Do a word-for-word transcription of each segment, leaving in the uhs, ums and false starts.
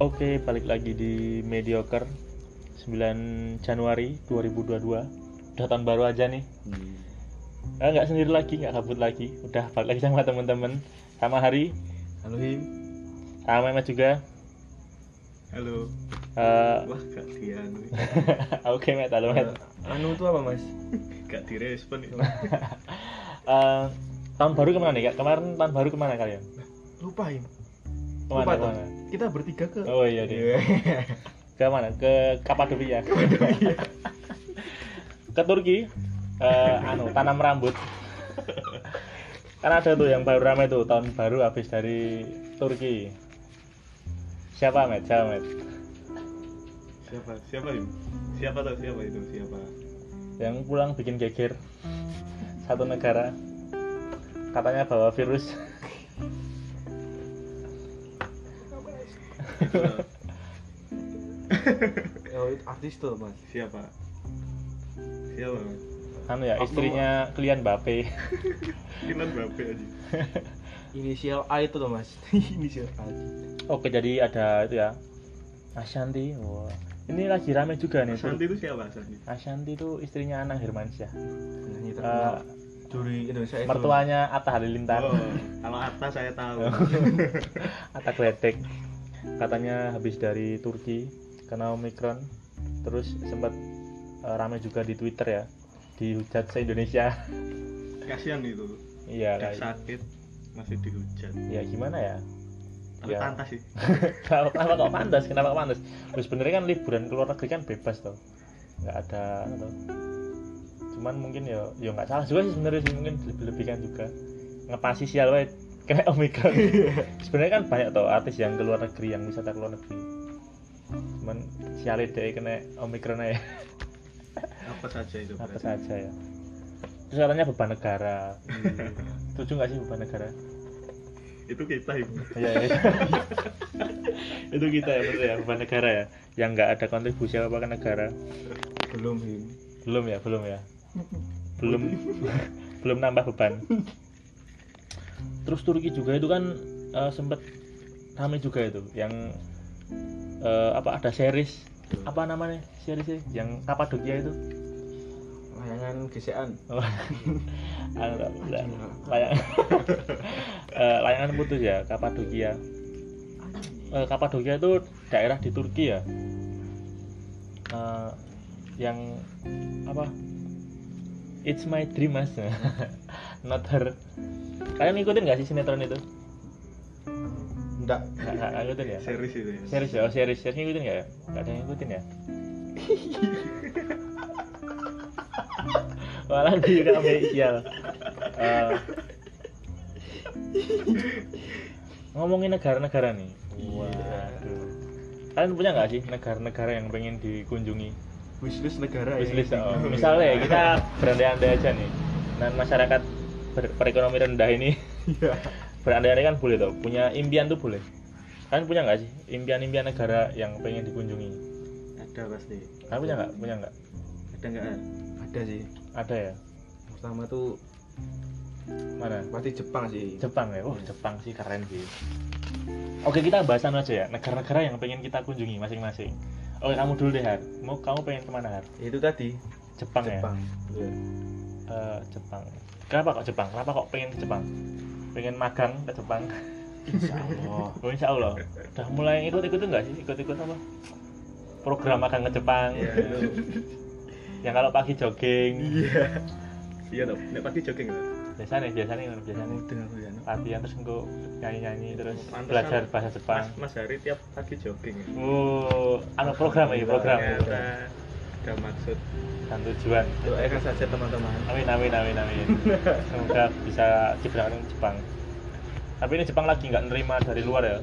Oke, balik lagi di Medioker sembilan Januari dua ribu dua puluh dua. Udah tahun baru aja nih. hmm. Nah, gak sendiri lagi, gak kabut lagi. Udah balik lagi sama temen-temen. Sama Hari. Halo Him. Sama Emma juga. Halo. uh, Wah gak dia anu. Oke Met, halo Met. Anu itu apa Mas? Gak direspon itu. uh, Tahun baru kemana nih? Kemarin tahun baru kemana kalian? Lupa Him. Kemana, Lupa kemana? Tuh. Kita bertiga ke... Oh iya deh. Ke mana? Ke Kapadokia. Kapadokia. Ke Turki. Uh, anu tanam rambut. Kan ada tuh yang baru ramai tuh tahun baru habis dari Turki. Siapa Met? Siapa Met? Siapa? Siapa itu? Siapa tuh? Siapa itu? Siapa? Yang pulang bikin geger. Satu negara. Katanya bawa virus. Oh, artis tuh Mas. Siapa? Siapa Mas? Anu ya, istrinya Kylian Mbappe. Kylian Mbappe aja. Inisial A itu tuh Mas. Inisial A. Oke, jadi ada itu ya. Ashanty. Wah. Wow. Ini lagi rame juga nih. Ashanty itu siapa Ashanty? Ashanty itu istrinya Anang Hermansyah. Penyanyi terkenal. Uh, Dari Indonesia itu. Mertuanya Atta Halilintar. Oh, kalau Atta saya tahu. Atta Gledek. Katanya habis dari Turki kena Omikron, terus sempat uh, ramai juga di Twitter ya, dihujat se-Indonesia. Kasihan itu. Iya, udah sakit masih dihujat. Ya gimana ya? Tapi ya. Pantas sih. Kenapa kok pantas? Kenapa kok pantas? Terus sebenarnya kan liburan keluar negeri kan bebas toh. Enggak ada toh. Cuman mungkin ya ya enggak salah juga sih sebenarnya sih, mungkin lebih-lebihan juga. Ngepasi sial wae. Kena Omikron. Sebenarnya kan banyak tau artis yang keluar negeri, yang wisata keluar negeri. Cuman sial deh kena Omikron aja. Apa saja itu? Apa saja ya. Terus katanya beban negara. Setuju nggak sih beban negara? Itu kita ya. Iya. Ya. Itu kita ya betul ya, beban negara ya, yang nggak ada kontribusi apa ke negara. Belum sih. Belum ya, belum ya. Belum belum nambah beban. Terus Turki juga itu kan uh, sempat rame juga itu yang uh, apa ada series apa namanya series yang Kapadokia itu layangan gesekan. Oh, layangan uh, layangan putus ya Kapadokia. Uh, Kapadokia itu daerah di Turki ya, uh, yang apa It's My Dream Mas. Not Her. Kalian ngikutin gak sih sinetron itu? Enggak. Enggak ngikutin ya? Series itu ya? Series ya? Oh series, series ngikutin gak ya? Enggak ada yang ngikutin ya? Malah juga ambil sial. uh, Ngomongin negara-negara nih. Waduh. Kalian punya gak sih negara-negara yang pengen dikunjungi? Wishlist negara ya? Wishlist, oh. Misalnya kita berandai-andai aja nih. Dan masyarakat Ber- perekonomian rendah ini ya. Berandai-andai kan boleh tuh, punya impian tuh boleh. Kalian punya nggak sih impian-impian negara yang pengen dikunjungi? Ada pasti. Kalian punya nggak? Punya nggak? Ada nggak? Ada sih. Ada ya. Pertama tuh mana? Pasti Jepang sih. Jepang ya. Oh hmm. Jepang sih keren sih. Oke kita bahasan aja ya negara-negara yang pengen kita kunjungi masing-masing. Oke kamu dulu deh Har. Mau kamu pengen kemana Har? Itu tadi. Jepang, Jepang. ya. Yeah. Uh, Jepang. Kenapa kok Jepang? Kenapa kok pengen ke Jepang? Pengen magang ke Jepang? Insya Allah. Oh, Insya Allah. Udah mulai ikut-ikut nggak sih? Ikut-ikut apa? Program magang ke Jepang. Yeah. Gitu. Yang kalau pagi jogging. Iya. Iya dong. Nek pagi jogging nggak? Biasanya, biasanya, biasanya. Latihan terus engko nyanyi-nyanyi terus Pantesan belajar bahasa Jepang. Mas, mas Hari tiap pagi jogging. Ya? Oh, anu program ya program. Ternyata ada maksud. Dan tujuan doakan saja teman-teman. Amin amin amin amin. Semoga bisa diberangkatin ke Jepang. Tapi ini Jepang lagi nggak nerima dari luar ya.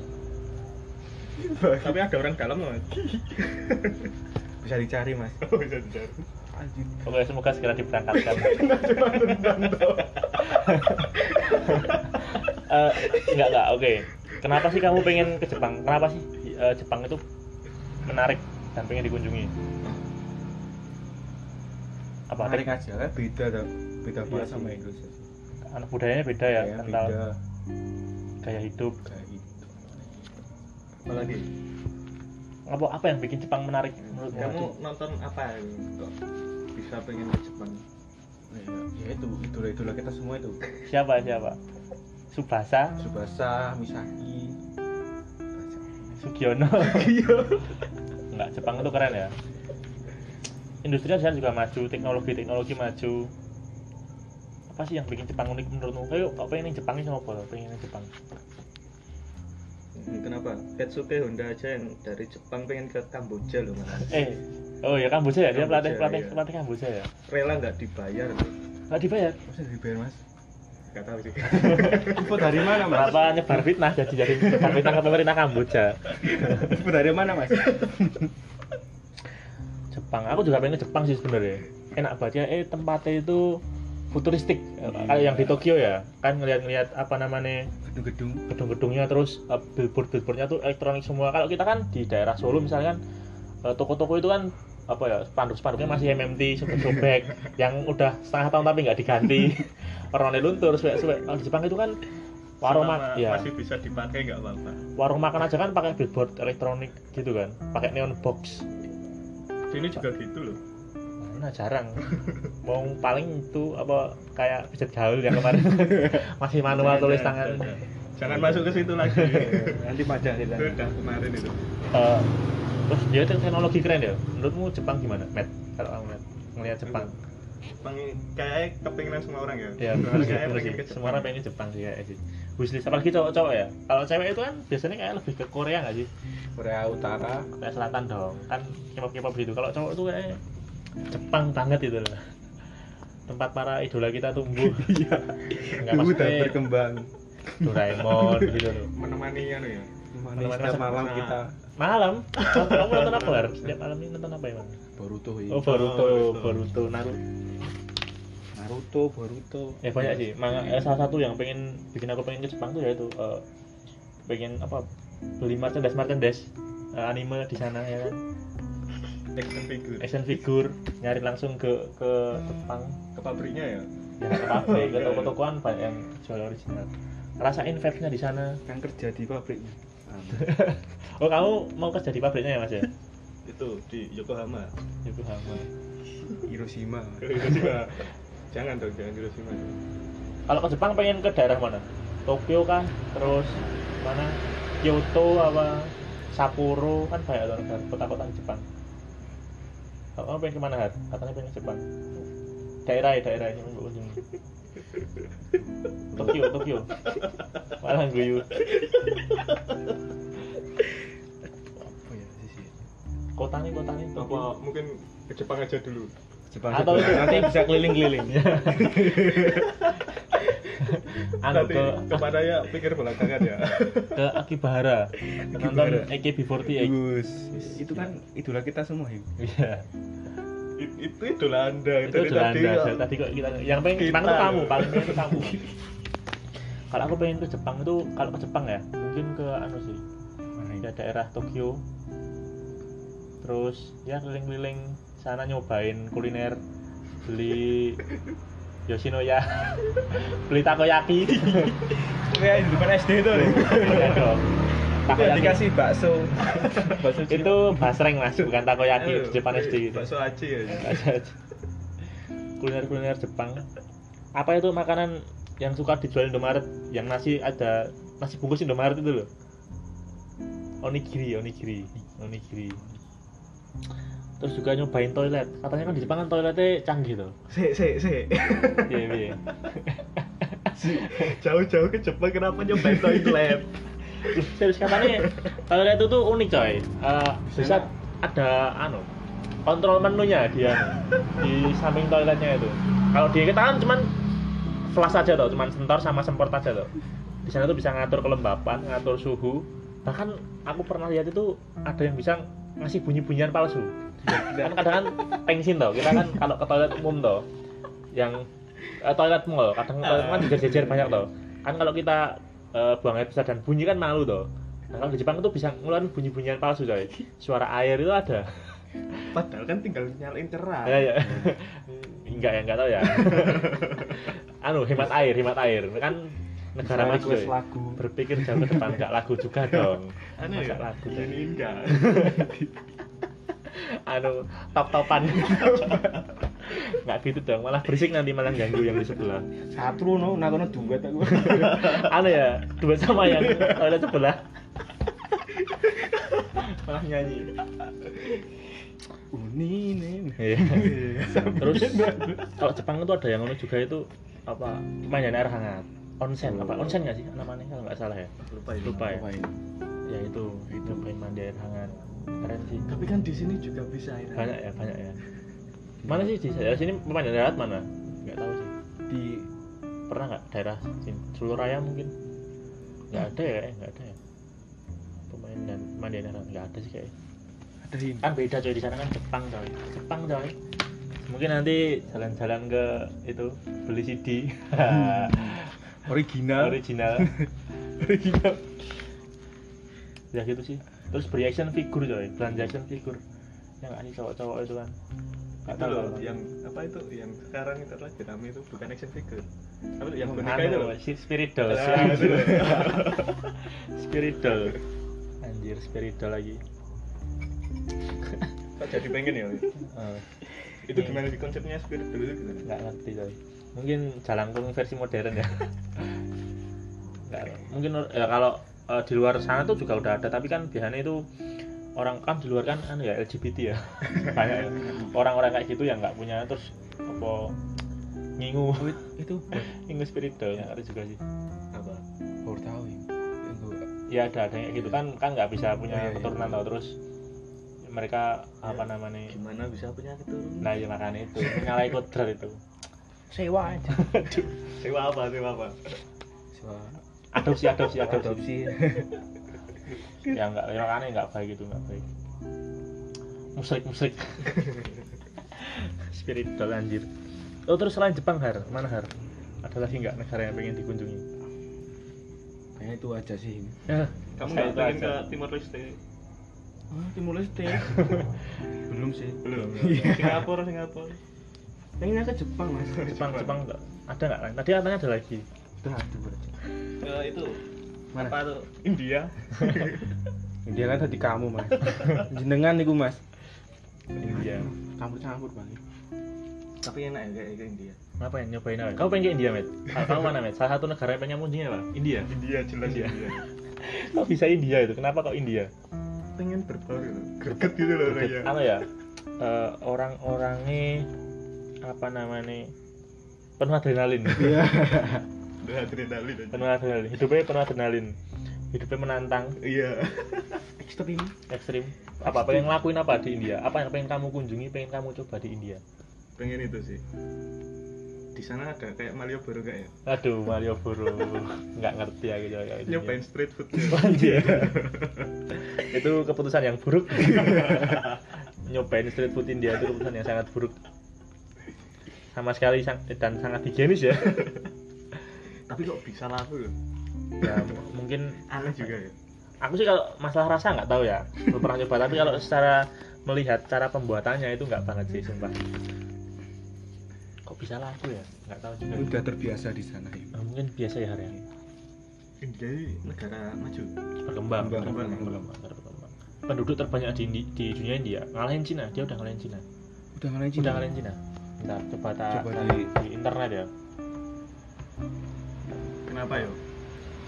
Tapi ada orang dalam loh. Bisa dicari Mas. Oh, bisa dicari. Lanjut. Oke semoga segera diberangkatkan. uh, nggak nggak oke. Kenapa sih kamu pengen ke Jepang? Kenapa sih uh, Jepang itu menarik dan pengen dikunjungi? Apa menarik aja kan beda dong, beda banget iya sama Indonesia. Anak budayanya beda ya, kental gaya hidup. Gaya hidup. Apalagi apa apa yang bikin Jepang menarik menurut kamu? Itu? Nonton apa ya? Kok bisa pengen ke Jepang? Ya, ya itu, itulah itulah kita semua itu. Siapa siapa? Tsubasa, Tsubasa, Misaki, Sugiono. Enggak, Jepang itu keren ya. Industrinya sekarang juga maju, teknologi-teknologi maju. Apa sih yang bikin Jepang unik menurutmu? Kayak apa ini Jepang ini apa? Pengen Jepang. Kenapa? Keisuke Honda aja yang dari Jepang pengen ke Kamboja loh malah. Eh, oh ya Kamboja ya, dia pelatih pelatih iya. pelatih Kamboja ya. Rela nggak dibayar? Nggak dibayar? Maksudnya dibayar mas? Nggak tahu sih. Info dari mana mas? Kenapa nyebar fitnah jadi jadi nyebar fitnah ke pemerintah Kamboja? Info dari mana mas? Jepang, aku juga pengen ke Jepang sih sebenarnya. Enak banget ya, eh tempatnya itu futuristik kayak yang di Tokyo ya kan, ngelihat-ngelihat apa namanya gedung-gedung gedung-gedungnya, terus uh, billboard-billboardnya tuh elektronik semua. Kalau kita kan di daerah Solo misalnya kan uh, toko-toko itu kan apa ya, spanduk-spanduknya masih M M T sobek-sobek yang udah setengah tahun tapi nggak diganti, orangnya luntur sobek-sobek. Kalau di Jepang itu kan warung makan ya masih bisa dipakai, nggak apa-apa. Warung makan aja kan pakai billboard elektronik gitu kan, pakai neon box. Sini juga gitu loh. Nah jarang, mau paling itu apa kayak pijat gaul yang kemarin masih manual tulis tangan. Jangan, jangan masuk ke situ lagi. Nanti macet itu udah kemarin itu. Uh, terus dia teknologi keren ya. Menurutmu Jepang gimana, Matt? Kalau kamu Matt ngelihat Jepang? Jepang kayak kepengenan semua orang ya. Ya kayak semua orang pengen Jepang sih kayak sih. Wishlist apalagi cowok-cowok ya. Kalau cewek itu kan biasanya kayak lebih ke Korea nggak sih? Korea Utara, Korea Selatan dong. Kan K-pop begitu. Kalau cowok itu kayak Jepang banget itu loh, tempat para idola kita tumbuh. Iya. Enggak maksudnya berkembang. Doraemon gitu loh. Menemani anu ya. Menemani setiap malam kita. Malam. Kamu nonton apa harus? Setiap malam ini nonton apa ya, Bang? Boruto. Oh, Boruto, Boruto, Naruto. Naruto, Boruto. Eh banyak sih. Salah satu yang pengen bikin aku pengen ke Jepang tuh ya itu pengen apa? Beli merchandise merchandise anime di sana ya kan. Action figure, action figure, nyari langsung ke ke Jepang, ke pabriknya ya, ya ke pabrik, ke toko-tokoan banyak yang jual original. Rasain vibe-nya di sana. Kan kerja di pabriknya. Oh kamu mau kerja di pabriknya ya mas ya? Itu di Yokohama. Yokohama. Hiroshima. Hiroshima. Jangan dong, jangan Hiroshima. Kalau ke Jepang pengen ke daerah mana? Tokyo kah? Terus mana? Kyoto apa? Sapporo kan banyak tuh kota-kota di Jepang. Kamu pengen kemana Har? Katanya pengen ke Jepang. Daerah ya, daerah yang mau kunjungi. Tokyo, Tokyo. Malang guyu. Apa ya sih? Kota nih, kota nih. Apa mungkin ke Jepang aja dulu. Jepang atau itu nanti bisa keliling-keliling. Anu ke kepada ya pikir belakangan ya. Ke Akihabara. Nonton A K B empat delapan. Bus. Itu kan idola kita semua ya. Iya. It, itu idola Anda. Itu dari idola tadi Anda. Dari tadi kok kita yang pengen Jepang itu kamu, paling pengen kamu. Kalau aku pengen ke Jepang itu, kalau ke Jepang ya, mungkin ke anu sih. Ke daerah Tokyo. Terus ya keliling-keliling sana, nyobain kuliner, beli Yoshinoya, beli takoyaki. Kayak di depan S D itu loh. Takoyaki dikasih bakso. Bakso itu basreng Mas, bukan takoyaki di depan S D gitu. Bakso aci ya. Kuliner-kuliner Jepang. Apa itu makanan yang suka dijual Indomaret, yang nasi ada nasi bungkus Indomaret itu loh. Onigiri, onigiri, onigiri. Terus juga nyobain toilet. Katanya kan di Jepang kan toiletnya canggih tuh. Si si si. Iya iya. Jauh-jauh ke Jepang kenapa nyobain toilet? Terus katanya toilet itu tuh unik coy. Uh, bisa ada anu kontrol menunya dia di samping toiletnya itu. Kalau di kita kan cuman flash aja tuh, cuman sentor sama semprot aja tuh. Di sana tuh bisa ngatur kelembapan, ngatur suhu. Bahkan aku pernah lihat itu ada yang bisa ngasih bunyi-bunyian palsu. Kan kadang pengsin tau, kita kan kalau ke toilet umum tau yang eh, toilet mall, kadang toilet kan jejer-jejer banyak tau kan, kalau kita eh, buang air besar dan bunyi kan malu tau. Nah kalau di Jepang itu bisa ngeluarin bunyi-bunyian palsu coy, suara air itu ada, padahal kan tinggal nyalain cerah. Ya ya, enggak ya, enggak tau ya. Anu hemat air, hemat air kan negara maju ya. Berpikir jauh ke depan, enggak lagu juga dong. Anu ya, lagu ini enggak. Anu top-topan. Enggak gitu dong, malah berisik nanti malah ganggu yang di sebelah. Satu no, nakono duet aku. Anu ya, duet sama yang ada sebelah. Malah nyanyi. Uninin. Iya. Terus kalau Jepang itu ada yang ngono juga itu apa? Mainan air hangat. Onsen apa? Onsen enggak sih namanya kalau enggak salah ya? Lupa itu. Lupa ya. Ya itu, itu mandi air hangat. Keren sih. Tapi kan di sini juga bisa air hangat. Banyak ya, banyak ya. Mana sih di daerah sini pemandian darat mana? Enggak tahu sih. Di pernah enggak daerah sini? Suluraya mungkin. Enggak ada ya, enggak ada ya. Pemandian pemandian darat enggak ada sih kayaknya. Ada ini. Kan beda coy, di sana kan Jepang coy. Jepang coy. Mungkin nanti jalan-jalan ke itu beli C D. Original. Original. Original. Ya gitu sih. Terus beli action figure coy, belanja action figure. Yang aneh cowok-cowok itu kan. Itu loh, yang apa itu yang sekarang itu lagi rame itu bukan action figure. Apa yang boneka itu loh, spirit doll. Ah, spirit doll. Anjir, spirit doll lagi. Kok jadi pengen ya? Uh, itu ini. Gimana di konsepnya spirit doll itu? Enggak ngerti coy. Mungkin jalangkung versi modern ya. Enggak. Mungkin ya, kalau uh, di luar sana tuh juga udah ada, tapi kan biasanya itu orang kan di luar kan anu ya L G B T ya. Banyak orang-orang kayak gitu yang enggak punya terus apa ngingu itu ngingu spiritual ya ada juga sih. Apa? Hortawi. Ya ada ada kayak gitu kan kan enggak bisa punya ya, keturunan ya, tau terus mereka ya, apa namanya? Gimana bisa punya keturunan? Nah, ya makanya itu menyalahi kodrat itu. Sewa aja. Sewa apa? Sewa apa? Sewa adopsi adopsi adopsi. adopsi. Ya enggak, yang aneh enggak baik itu, enggak baik. Musrik-musrik. Spiritual anjir. Oh, terus selain Jepang, Har, mana Har? Ada lagi enggak negara yang pengen dikunjungi? Kayaknya itu aja sih. Ya, kamu enggak pengen ke Timor Leste? Ah, Timor Leste. Belum sih. Belum. Singapura, Singapura. Pengennya ke Jepang, Mas. Jepang, Jepang, Jepang enggak? Ada enggak? Tadi katanya ada lagi. Udah, itu aja. Eh, itu mana? Apa tuh? India. India kan tadi kamu, Mas. Jenengan niku, Mas. India. Campur-campur banget. Tapi enak ya ke India. Kenapa yang nyobain apa? Kau pengen ke India, Met? Kau mana, Met? Salah satu negara yang pengen kunjungi apa? India. India jelas India. Kok bisa India itu? Kenapa kau India? Pengen berbaur gitu. Greget gitu loh orangnya. Apa ya? Uh, orang-orangnya apa namanya? Penuh adrenalin. Iya. Penuh adrenalin aja. Penuh adrenalin. Hidupnya penuh adrenalin. Hidupnya menantang. Iya. Ekstrim. Ekstrim. Apa pengen ngelakuin apa di India? Apa yang pengen kamu kunjungi? Pengen kamu coba di India? Pengen itu sih. Di sana ada kayak Malioboro gak ya? Aduh, Malioboro. Enggak ngerti aku coy. Nyobain street food. Anjir. Itu keputusan yang buruk. Nyobain street food India itu keputusan yang sangat buruk. Sama sekali dan sangat higienis ya. Tapi kok bisa laku loh? Ya mungkin aneh juga ya. Aku sih kalau masalah rasa nggak tahu ya, belum pernah coba. Tapi kalau secara melihat cara pembuatannya itu nggak banget sih, sumpah. Kok bisa laku ya? Nggak tahu juga. Udah terbiasa di sana ya. Nah, mungkin biasa ya hari ini. India negara maju, berkembang, berkembang, berkembang, berkembang. Penduduk terbanyak di, Indi, di dunia India ngalahin Cina. Dia udah ngalahin Cina. Udah ngalahin Cina. Udah ngalahin Cina. Ntar coba tak di, di internet ya. Kenapa yo?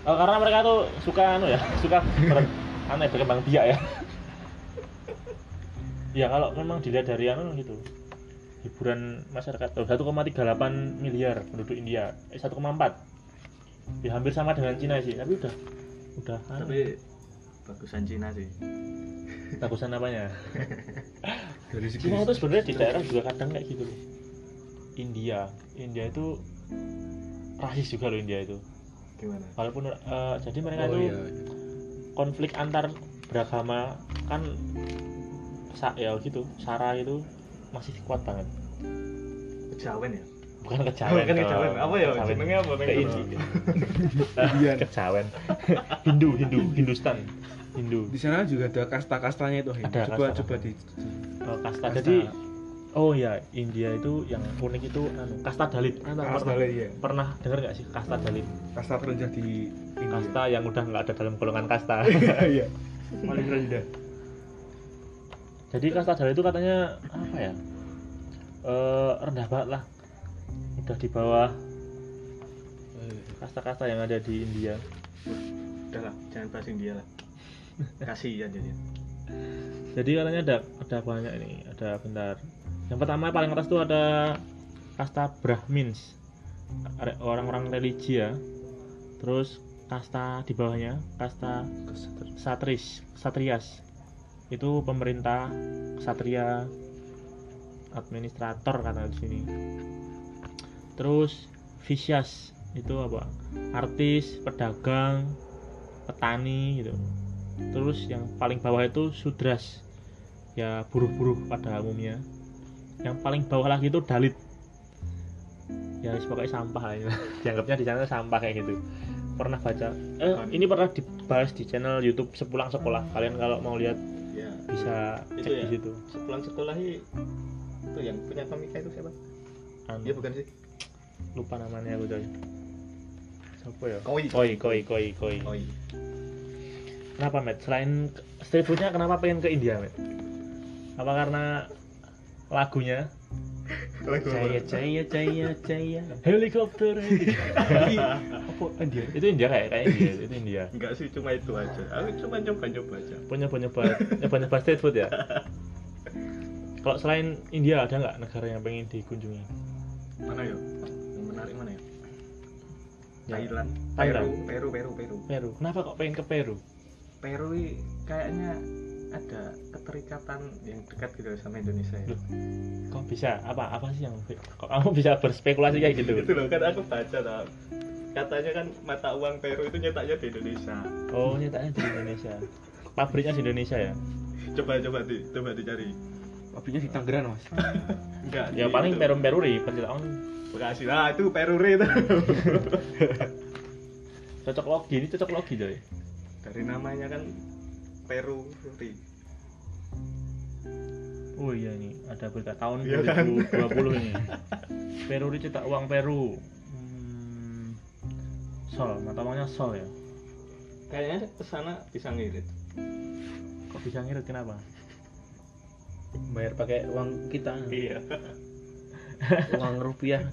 Oh, karena mereka tuh suka anu ya, suka ber- aneh berkembang biak ya. Ya kalau memang dilihat dari anu gitu. Hiburan masyarakat oh, satu koma tiga delapan miliar penduduk India, eh, satu koma empat. Ya hampir sama dengan Cina sih, tapi udah udah anu. Tapi bagusan Cina sih. Bagusan apanya? Dari segi Cina itu sebenarnya di daerah juga kadang kayak gitu. India, India itu rasis juga loh India itu. Gimana? Walaupun uh, jadi mereka oh, itu iya, iya. konflik antar beragama kan sa ya gitu, sara itu masih kuat banget. Kejawen ya? Bukan kejawen. Bukan kejawen. Apa ya? Jenenge apa nek India? Kejawen. Hindu, Hindu, Hindustan. Hindu. Di sana juga ada kasta-kastanya itu. Ada coba kasta. Coba di, di. Oh, kasta. Kasta. Jadi Oh ya, India itu yang unik itu anu, kasta Dalit. Anu, kasta Dalit ya. Pernah dengar enggak sih kasta Dalit? Kasta terendah di India. Kasta yang udah enggak ada dalam golongan kasta. Iya. Paling rendah. Jadi kasta Dalit itu katanya apa ya? E, rendah banget lah. Udah di bawah kasta-kasta yang ada di India. Udah lah, jangan bahas India lah. Kasihan jadinya. Jadi katanya ada ada banyak ini, ada bentar. Yang pertama paling atas itu ada kasta Brahmins, orang-orang religi ya. Terus kasta di bawahnya kasta Satris, Satrias. Itu pemerintah, ksatria, administrator kata di sini. Terus Visyas itu apa? Artis, pedagang, petani gitu. Terus yang paling bawah itu Sudras. Ya buruh-buruh pada umumnya. Yang paling bawah lagi itu Dalit, ya pokoknya sampah lah ini. Dianggapnya di sana sampah kayak gitu. Pernah baca eh, ini pernah dibahas di channel YouTube Sepulang Sekolah, kalian kalau mau lihat ya, bisa cek ya, di situ. Sepulang Sekolah itu yang punya komika itu siapa? Anu. Dia bukan sih, lupa namanya aku tadi. Siapa ya? Koi Koi Koi Koi Koi. Koi. Kenapa Matt? Selain street foodnya kenapa pengen ke India Matt? Apa karena lagunya? Jaya jaya jaya jaya helikopter. Apa India? Itu India kayak kayak India, itu India. Enggak sih, cuma itu aja. Aku cuma nyoba-nyoba aja. Nyoba-nyoba, nyoba-nyoba street food ya. Kalau selain India ada enggak negara yang pengen dikunjungi? Mana ya? Yang menarik mana ya? Thailand, Peru, Peru, Peru, Peru. Peru. Kenapa kok pengen ke Peru? Peru kayaknya ada keterikatan yang dekat gitu sama Indonesia ya. Loh, kok bisa? Apa apa sih yang kok kamu bisa berspekulasi kayak gitu? Itu loh, kan aku baca tau. Katanya kan mata uang Peru itu nyetaknya di Indonesia. Oh, nyetaknya di Indonesia. Pabriknya di Indonesia ya? Coba coba di, coba dicari. Pabriknya di Tangerang, Mas. Enggak. Ya paling Peru Peruri, pencetakan Bekasi lah itu Peruri itu. Cocok logi, ini cocok logi coy. Dari namanya kan Peru. Oh iya nih, ada berita tahun ya, dua ribu dua puluh kan? Ini Peru dicetak uang Peru. Hmm, Sol, mata uangnya Sol ya. Kayaknya kesana bisa ngirit. Kok bisa ngirit, kenapa? Bayar pakai uang kita. Iya. Uang rupiah.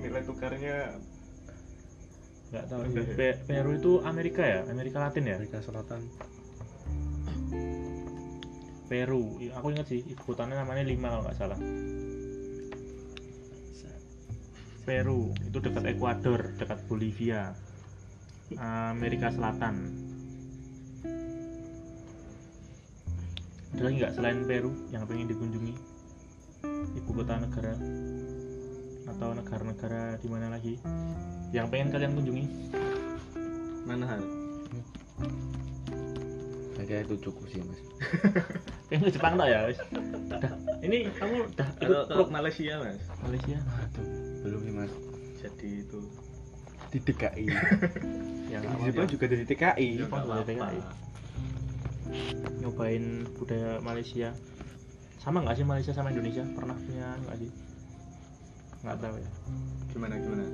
Nilai tukarnya nggak tahu. Pe- Peru itu Amerika ya, Amerika Latin ya, Amerika Selatan. Peru, aku ingat sih ibu kotanya namanya Lima kalau nggak salah. Peru itu dekat Ekuador, dekat Bolivia, Amerika Selatan. Ada lagi nggak selain Peru yang pengen dikunjungi? Ibu kota negara atau negara-negara di mana lagi yang pengen kalian kunjungi? Mana hal? Saya itu cukup sih mas. Pengen ke Jepang tak ya? Dah. Ini kamu dah ikut pro Malaysia mas? Malaysia? Aduh, belum sih mas. Jadi itu di T K I. Yang di Jepang juga dari T K I. Jepang dari T K I. Nyobain budaya Malaysia. Sama nggak sih Malaysia sama Indonesia? Pernah punya nggak sih? Nggak tahu ya. Gimana gimana?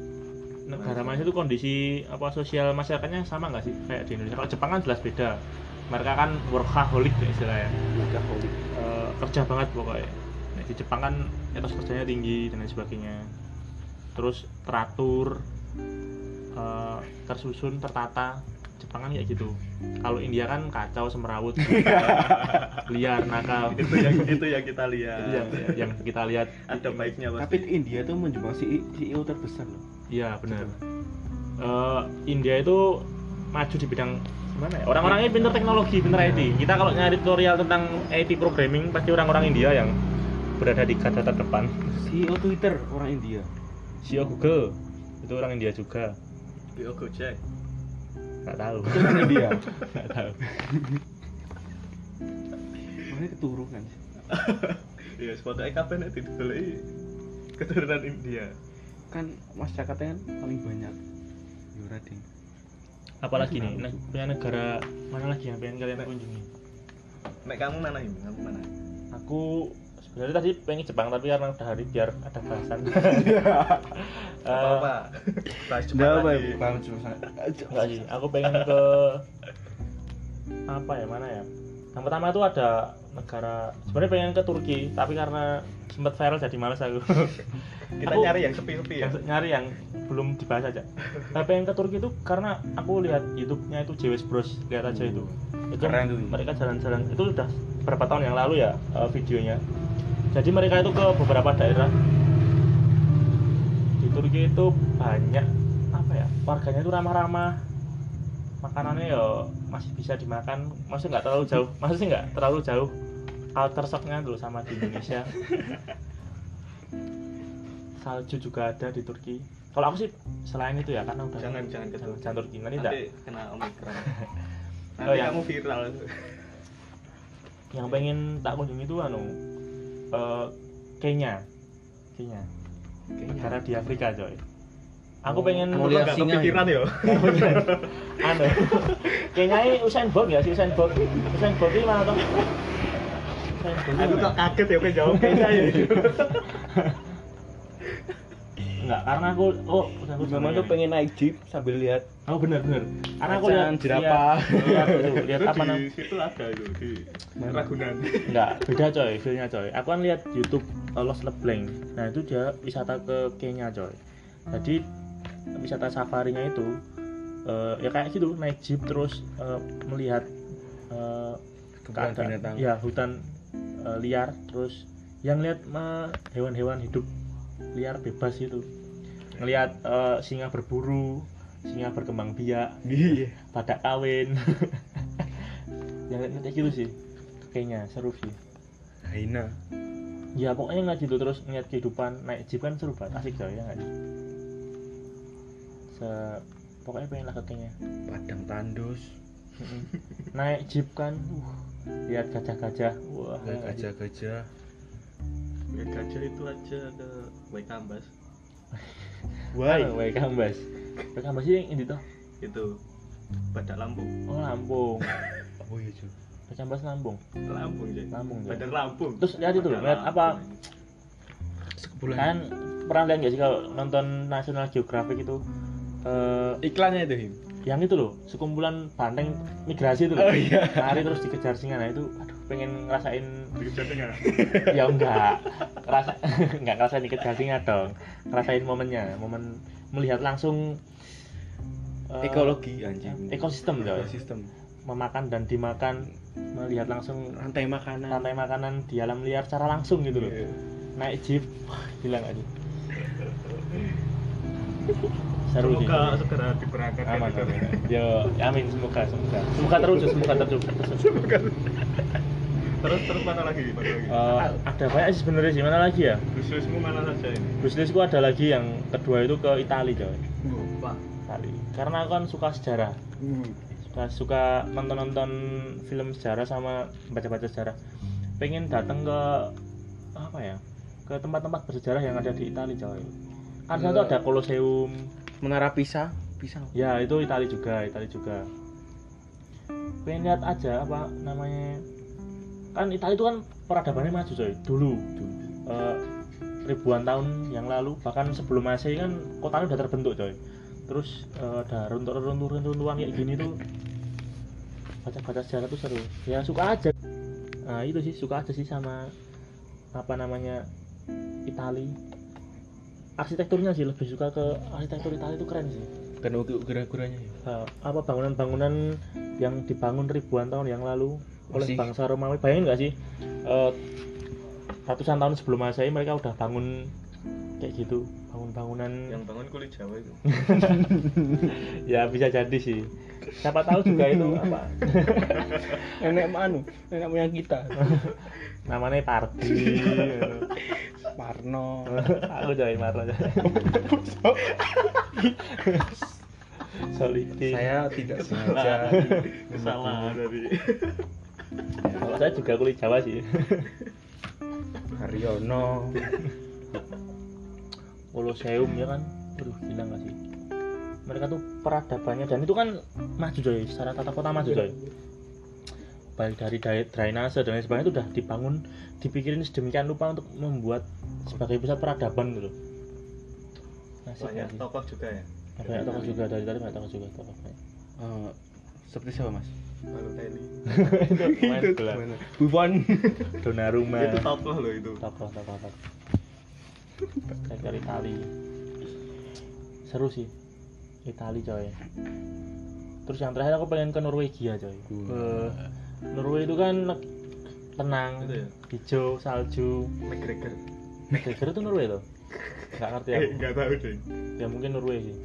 Negara Malaysia itu kondisi apa sosial masyarakatnya sama nggak sih kayak di Indonesia? Kalau Jepang kan jelas beda. Mereka kan workaholic istilahnya, workaholic, e, kerja banget pokoknya. Nah, di Jepang kan etos kerjanya tinggi dan lain sebagainya. Terus teratur, e, tersusun, tertata. Jepang kan kayak gitu. Kalau India kan kacau, semrawut, liar, nakal. Itu yang itu yang kita lihat. Yang, yang kita lihat. Ada baiknya pasti. Tapi India tuh menjumpai C E O terbesar loh. Iya benar. E, India itu maju di bidang mana ya? Orang-orangnya pintar teknologi, pintar I T. Kita kalau nyari tutorial tentang I T programming pasti orang-orang India yang berada di garda terdepan. C E O Twitter orang India. C E O Google itu orang India juga. C E O Gojek. Enggak tahu. Itu orang India. Enggak tahu. Mana keturunan sih? Ya, sepotongnya kapan nek dibeli keturunan India. Kan masyarakatnya kan paling banyak. Yura ding. Apalagi nih, nah, punya negara mana lagi yang pengen kalian kunjungi? Mek kamu mana ini? Kamu mana? Aku Sebenarnya tadi pengen Jepang tapi karena udah hari biar ada bahasan. Apa? Bahas Jepang lagi. Bahas Jepang lagi. Aku pengen ke apa ya, mana ya? Yang pertama itu ada negara. Sebenarnya pengen ke Turki tapi karena sempat viral jadi malas aku. Kita aku nyari yang sepi-sepi ya. Nyari yang belum dibahas aja. Tapi pengen ke Turki itu karena aku lihat YouTube-nya itu J W S Bros, lihat aja itu. Itu keren tuh. Mereka jalan-jalan itu udah berapa tahun yang lalu ya uh, videonya. Jadi mereka itu ke beberapa daerah di Turki itu banyak apa ya? Warganya itu ramah-ramah. Makanannya ya masih bisa dimakan, maksudnya nggak terlalu jauh, maksudnya nggak terlalu jauh culture shocknya dulu sama di Indonesia. Salju juga ada di Turki. Kalau aku sih selain itu ya, karena udah jangan jangan ke jangan Turki nanti tidak kena omikron. Nanti oh, yang, kamu viral. Yang pengen tak kunjungi itu anu uh, Kenya, Kenya, negara di Afrika coy. Aku pengen lihat singa. Kepikiran yo. Anu. Kayaknya ini Usain Bolt ya, si Usain Bolt. Usain Bolt ini mana toh? Aku kok kaget ya, aku jawab kayaknya ya. Enggak, karena aku oh, aku cuma tuh pengen naik jeep sambil lihat. Oh, benar benar. Karena aku lihat jerapah. Lihat apa namanya? Itu ada itu di Ragunan. Enggak, beda coy, feel-nya coy. Aku kan lihat YouTube Lost Leblang. Nah, itu dia wisata ke Kenya coy. Jadi wisata safarinya itu uh, ya kayak gitu naik jeep terus uh, melihat uh, keadaan ya hutan uh, liar, terus yang lihat uh, hewan-hewan hidup liar bebas itu, ngelihat uh, singa berburu, singa berkembang biak, badak kawin. Yang lihat kayak gitu sih kayaknya seru sih. Aina ya pokoknya nggak gitu, terus ngeliat kehidupan naik jeep kan seru banget, asik coy ya nggak sih. Se... pokoknya pengen lah katanya padang tandus. Naik jeep kan uh, lihat gajah-gajah. Wah, lihat gajah-gajah lihat gajah itu aja ke Way Kambas. Way Way Kambas Way Kambas sih yang ini toh itu badak Lampung. Oh Lampung. Oh iya cuy, Way Kambas Lampung Lampung cuy Lampung cuy badak Lampung. Terus lihat itu lihat apa sebulan kan pernah lihat nggak sih kalau nonton National Geographic itu Uh, iklannya itu him yang itu loh sekumpulan banteng migrasi itu loh. Oh, iya. Lari terus dikejar singa. Nah itu aduh pengen ngerasain dikejar singa. Ya enggak rasa enggak ngerasain dikejar singa dong, ngerasain momennya, momen melihat langsung uh, ekologi anjing ekosistem loh ekosistem memakan dan dimakan, melihat langsung rantai makanan rantai makanan di alam liar secara langsung gitu loh. Yeah. Naik jeep gila nggak sih. Seru semoga sih. Segera diberangkatkan. Amin, amin. Yo, amin semoga semoga. Semoga terwujud, semoga terwujud. Semoga. Terus terus mana lagi? Mana lagi? Uh, ada banyak sih sebenarnya sih. Mana lagi ya? Buslistku mana saja ini? Buslistku ada lagi yang kedua itu ke Itali coy. Lupa. Itali. Karena aku kan suka sejarah. Hmm. Suka suka nonton-nonton film sejarah sama baca-baca sejarah. Pengen datang ke apa ya? Ke tempat-tempat bersejarah yang ada di Itali coy. Kan itu ada Koloseum, Menara Pisa, Pisa. Ya, itu Itali juga, Itali juga. Pengen lihat aja apa namanya. Kan Itali itu kan peradabannya maju coy. Dulu, dulu. Uh, ribuan tahun yang lalu, bahkan sebelum Masehi kan kotanya udah terbentuk coy. Terus uh, ada runtuh-runtuh-runtuhan kayak gini tuh. Baca-baca sejarah tuh seru. Ya suka aja. Nah, itu sih suka aja sih sama apa namanya Itali. Arsitekturnya sih lebih suka ke arsitektur Italia itu keren sih. Karena ukir-ukirannya ya. Uh, apa bangunan-bangunan yang dibangun ribuan tahun yang lalu oleh masih. Bangsa Romawi. Bayangin enggak sih? Uh, ratusan tahun sebelum Masehi mereka udah bangun kayak gitu, bangun-bangunan yang bangun kulit Jawa itu. Ya bisa jadi sih. Siapa tahu juga itu apa. Nenek Manu, nenek moyang kita. Namanya Pardi. Marno. Aku jadi Marno. Soliti. Saya tidak sengaja salah dari. Kalau saya juga kulit Jawa sih. Haryono. Koloseum ya kan. Aduh gila enggak sih. Mereka tuh peradabannya dan itu kan maju coy, secara tata kota maju coy. baik dari drainase dan lain sebagainya itu udah dibangun, dipikirin sedemikian rupa untuk membuat sebagai pusat peradaban gitu. Nasib banyak lagi. Tokoh juga ya. Banyak tokoh juga, dari tadi banyak tokoh juga tokoh. Uh, seperti siapa Mas? Balotelli. Itu gimana? Buffon, Donnarumma. Itu tokoh loh itu. Tokoh, tokoh, tokoh. Dari Itali. Seru sih. Itali coy. Terus yang terakhir aku pengen ke Norwegia coy. Hmm. Uh, Norwegia itu kan ne- tenang, ya? Hijau, salju. McGregor. McGregor itu Norwegia tuh. Enggak ngerti aku. Enggak tahu deh. Ya mungkin Norwegia sih.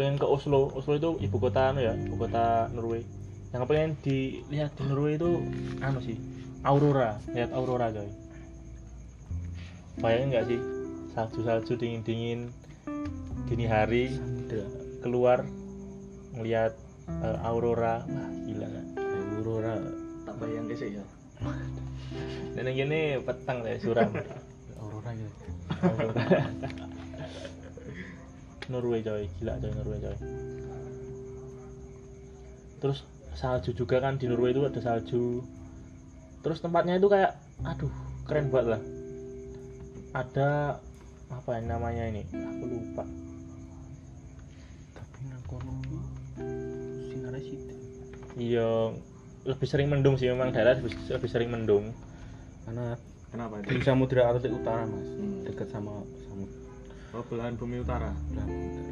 Pengen ke Oslo. Oslo itu ibu kota anu ya, ibu kota Norwegia. Yang pengen dilihat di Norwegia itu anu sih, Aurora. Lihat Aurora coy. Bayangin enggak sih? Salju-salju dingin-dingin dini hari keluar ngelihat uh, aurora, wah gila kan? Aurora tak bayang sih ya. Dan yang gini petang deh suram. Aurora gitu. Norwegia coy, gila coy Norwegia coy. Terus salju juga kan di Norwegia itu ada salju. Terus tempatnya itu kayak, aduh keren banget lah. Ada apa yang namanya ini? Aku lupa. Iya, lebih sering mendung sih memang daerah lebih, lebih sering mendung. Karena kenapa? Di samudra Atlantik Utara, Mas. Hmm. Dekat sama samudra. Oh, belahan bumi utara. Belahan utara.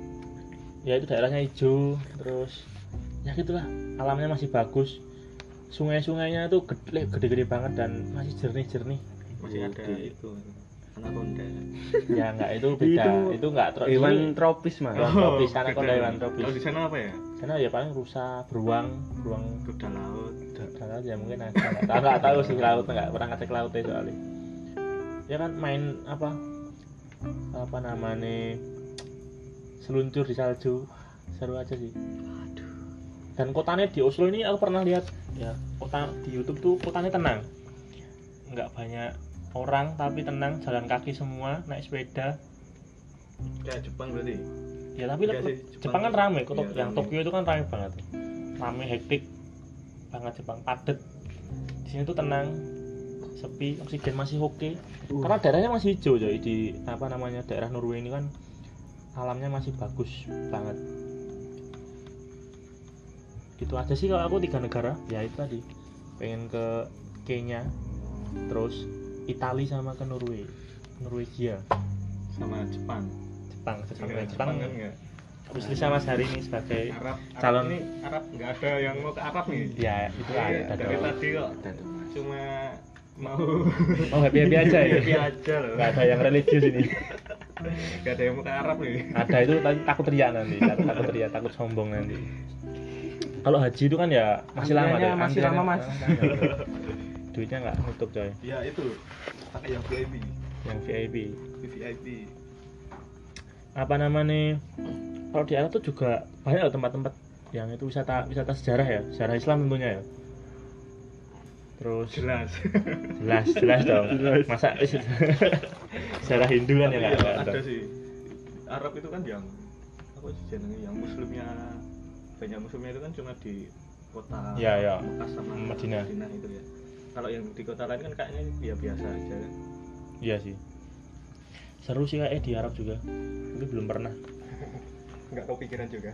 Ya itu daerahnya hijau, terus ya gitulah, alamnya masih bagus. Sungai-sungainya itu gede, gede-gede banget dan masih jernih-jernih. Masih ada itu. Anaconda. Ya enggak, itu beda. Itu, itu enggak tropis. Hewan tropis, Mas. Oh, tropis, anaconda hewan tropis. Kalau di sana apa ya? Sana ya paling rusa, beruang, beruang kuda laut. Kuda laut ya mungkin ada. Enggak, enggak tahu sih laut, enggak pernah ngecek laut itu soalnya. Ya kan main apa? Apa namanya? Seluncur di salju. Seru aja sih. Aduh. Dan kotanya di Oslo ini aku pernah lihat ya, kota di YouTube tuh kotanya tenang. Enggak banyak orang tapi tenang, jalan kaki semua, naik sepeda. Kayak Jepang berarti. Ya tapi lep- sih, Jepang, Jepang kan ramai, kota ya, yang rame. Tokyo itu kan ramai banget. Ramai hektik banget Jepang, padat. Di sini tuh tenang, sepi, oksigen masih oke. Okay. Uh. Karena daerahnya masih hijau jadi di apa namanya daerah Norwegia ini kan alamnya masih bagus banget. Gitu aja sih kalau aku tiga negara, ya itu tadi. Pengen ke Kenya, terus Itali sama ke Norwegia, Norwegia sama Jepang. Jepang, sampai Jepang, Jepang kan enggak. Terus Lisa Mas hari ini sebagai Arab, Arab calon ini Arab enggak ada yang mau ke Arab nih. Ya, itu ada. Dari, dari tadi kok cuma mau mau happy-happy aja ya. Happy aja loh. Enggak ada yang religius ini. Enggak ada yang mau ke Arab nih. Ada itu takut teriak nanti, takut teriak, takut sombong nanti. Kalau haji itu kan ya masih lama deh. Masih lama, Mas. Duitnya nggak nutup coy. Ya itu pakai yang V I P. Yang V I P. V I P. Apa namanya? Kalau di Arab tuh juga banyak loh tempat-tempat yang itu wisata wisata sejarah ya, sejarah Islam tentunya ya. Terus jelas. Jelas, jelas dong. Masa sejarah Hindu kan ya nggak ada. Ada sih. Arab itu kan yang apa jenenge yang muslimnya banyak muslimnya itu kan cuma di kota ya, ya. Mekah sama Madinah. Madinah itu ya. Kalau yang di kota lain kan kayaknya dia biasa aja kan. Iya sih. Seru sih kayaknya di Arab juga. Tapi belum pernah. Enggak kepikiran juga.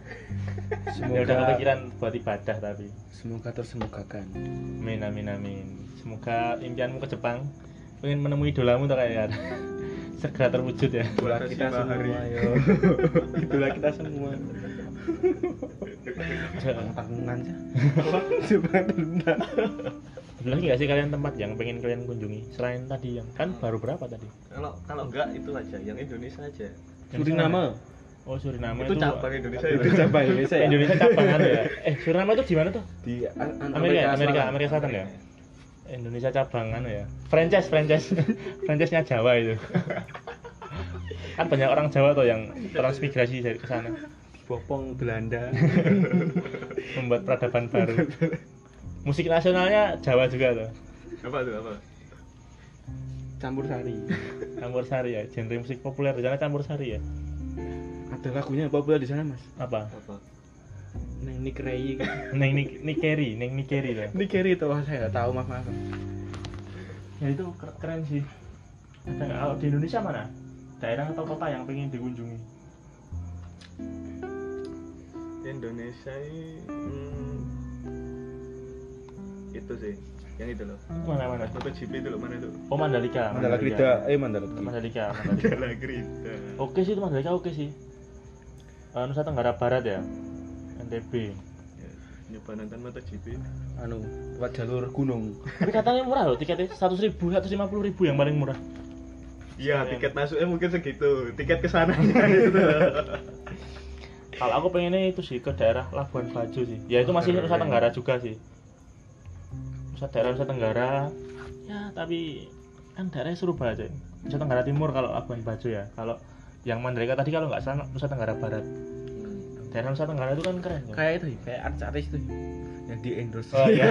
Semoga udah kepikiran buat ibadah tapi. Semoga tersemogakan. Amin amin amin. Semoga impianmu ke Jepang, pengen menemui idolamu tuh kayak segera terwujud ya. Itulah kita semua. Itulah kita semua. Jepang tanggungan aja. Jepang tanggungan. Ada lagi nggak sih kalian tempat yang pengen kalian kunjungi selain tadi yang kan baru berapa tadi? Kalau kalau enggak itu aja, yang Indonesia aja. Suriname. Oh Suriname itu, itu cabang Indonesia. Itu cabang Indonesia. Indonesia cabangan ya. Eh Suriname itu di mana tuh? Di Amerika, Amerika, Amerika Selatan ya. Indonesia cabangan ya. Franchise, franchise, franchise-nya Jawa itu. Kan banyak orang Jawa tuh yang transmigrasi dari ke sana. Bopong Belanda. Membuat peradaban baru. Musik nasionalnya Jawa juga tuh. Apa tuh apa? Campur sari. Campur sari ya. Genre musik populer di sana campur sari ya. Ada lagunya populer di sana, Mas. Apa? Apa? Neng Nikkei kan. Neng Nikkei, Neng Nikkei lah. Nikkei itu saya nggak tahu maaf maaf. Ya itu keren sih. Kalau di Indonesia mana? Daerah atau kota yang pengen dikunjungi? Di Indonesia ini hmm, itu sih, yang itu loh. Mana mana? Foto G P itu loh mana tuh? Oh Mandalika. Mandalika. Eh Mandalika. Mandalika. Mandalika. Oke sih itu Mandalika oke sih. Uh, Nusa Tenggara Barat ya. N T B. Ya, nyoba nonton MotoGP. Anu, lewat jalur gunung. Tapi katanya murah loh tiketnya seratus ribu, seratus lima puluh ribu yang paling murah. Iya, tiket masuknya mungkin segitu. Tiket kesana itu loh. Kalau aku pengennya itu sih ke daerah Labuan Bajo sih. Ya itu masih Nusa Tenggara juga sih. Nusa daerah Nusa Tenggara. Ya, tapi kan daerahnya seru banget. Nusa Tenggara Timur kalau Labuan Bajo ya. Kalau yang Mandalika tadi kalau nggak salah Nusa Tenggara Barat. Daerah Nusa Tenggara itu kan keren ya? Kayak itu, kayak artis-artis itu yang di endorse. Oh iya,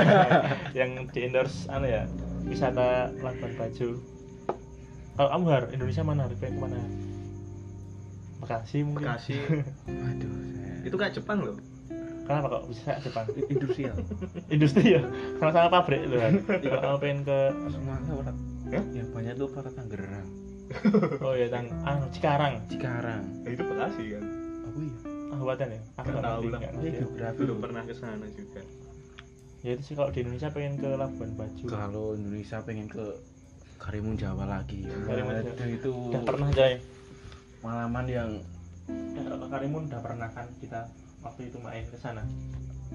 yang di endorse anu ya, wisata Labuan Bajo. Kalau kamu Har, Indonesia mana? Pengen kemana? Bekasi mungkin. Bekasi. Waduh, saya... itu kayak Jepang loh. Kenapa kok bisa Jepang? Industrial. Industrial. Sama-sama pabrik loh. Kalau kamu pengen ke Semarang, orang. Hah? Ya banyak tuh para Tangerang. Oh iya, Tang anu Cikarang. Cikarang. Ya, itu Bekasi kan. Oh iya. Kabupaten ya? Aku nggak tahu lah. Geografi belum pernah ke sana juga. Ya itu sih kalau di Indonesia pengen ke Labuan Bajo. Kalau Indonesia pengen ke Karimun Jawa lagi. Karimun Jawa nah, itu. Udah pernah Jay. Malaman yang ya, ke Karimun udah pernah kan kita waktu itu main ke sana.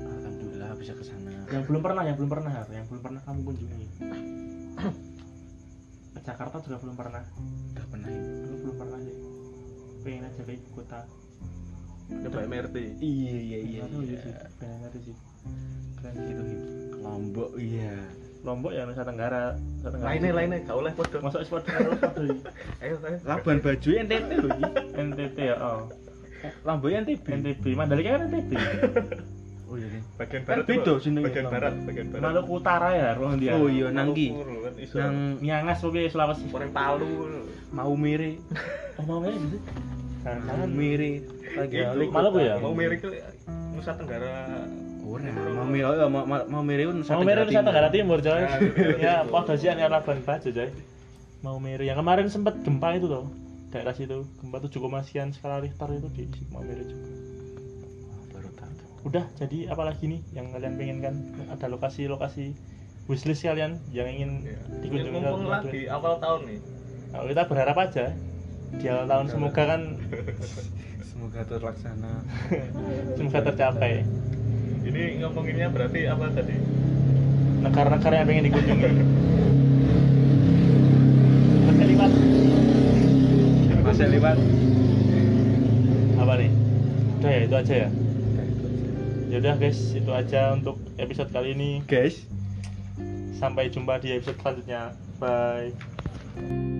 Alhamdulillah bisa ke sana. Yang belum pernah, yang belum pernah, yang belum pernah kamu kunjungi. Ke Jakarta juga belum pernah. Udah pernah. Ya. Aku belum pernah sih. Pengen aja ke ibu kota. Coba M R T. Iya iya iya. Pengen aja sih. Keren gitu sih. Lombok iya. Lombok ya Nusa Tenggara. Lainnya lainnya gak oleh podo. Masuk spot karo podo. Ayo ayo. Labuan Bajo N T T lho iki. N T T ya. Lombok N T B. N T B. Mandalika kan N T B. Oh iya nih. Bagian barat. Beda jenenge. Bagian barat, bagian barat. Maluku Utara ya Rohondia. Oh iya nang iki. Nang Miangas opo Sulawesi. Orang Palu. Mau Miri. Oh mau Miri gitu. Kan Miri. Lagi Maluku ya. Mau Miri Nusa Tenggara. Ora, Mamiri, Mamiri Nusa Tenggara Timur, coy. Ya, podo sian karo Labuan Bajo, coy. Mamiri. Yang kemarin sempat gempa itu loh. Daerah situ, gempa tujuh, sekian skala Richter itu di Mamiri juga. Baru tahu. Udah, jadi apalagi nih yang kalian pengen kan? Ada lokasi-lokasi wishlist kalian yang ingin dikunjungi lagi awal tahun nih. Nah, kita berharap aja di awal tahun semoga kan semoga terlaksana. Semoga tercapai. Ini ngomonginnya berarti apa tadi? Negara-negara yang pengen dikunjungi. Masih lewat. Masih lewat. Apa nih? Udah ya itu aja ya. Ya udah guys, itu aja untuk episode kali ini, guys. Sampai jumpa di episode selanjutnya. Bye.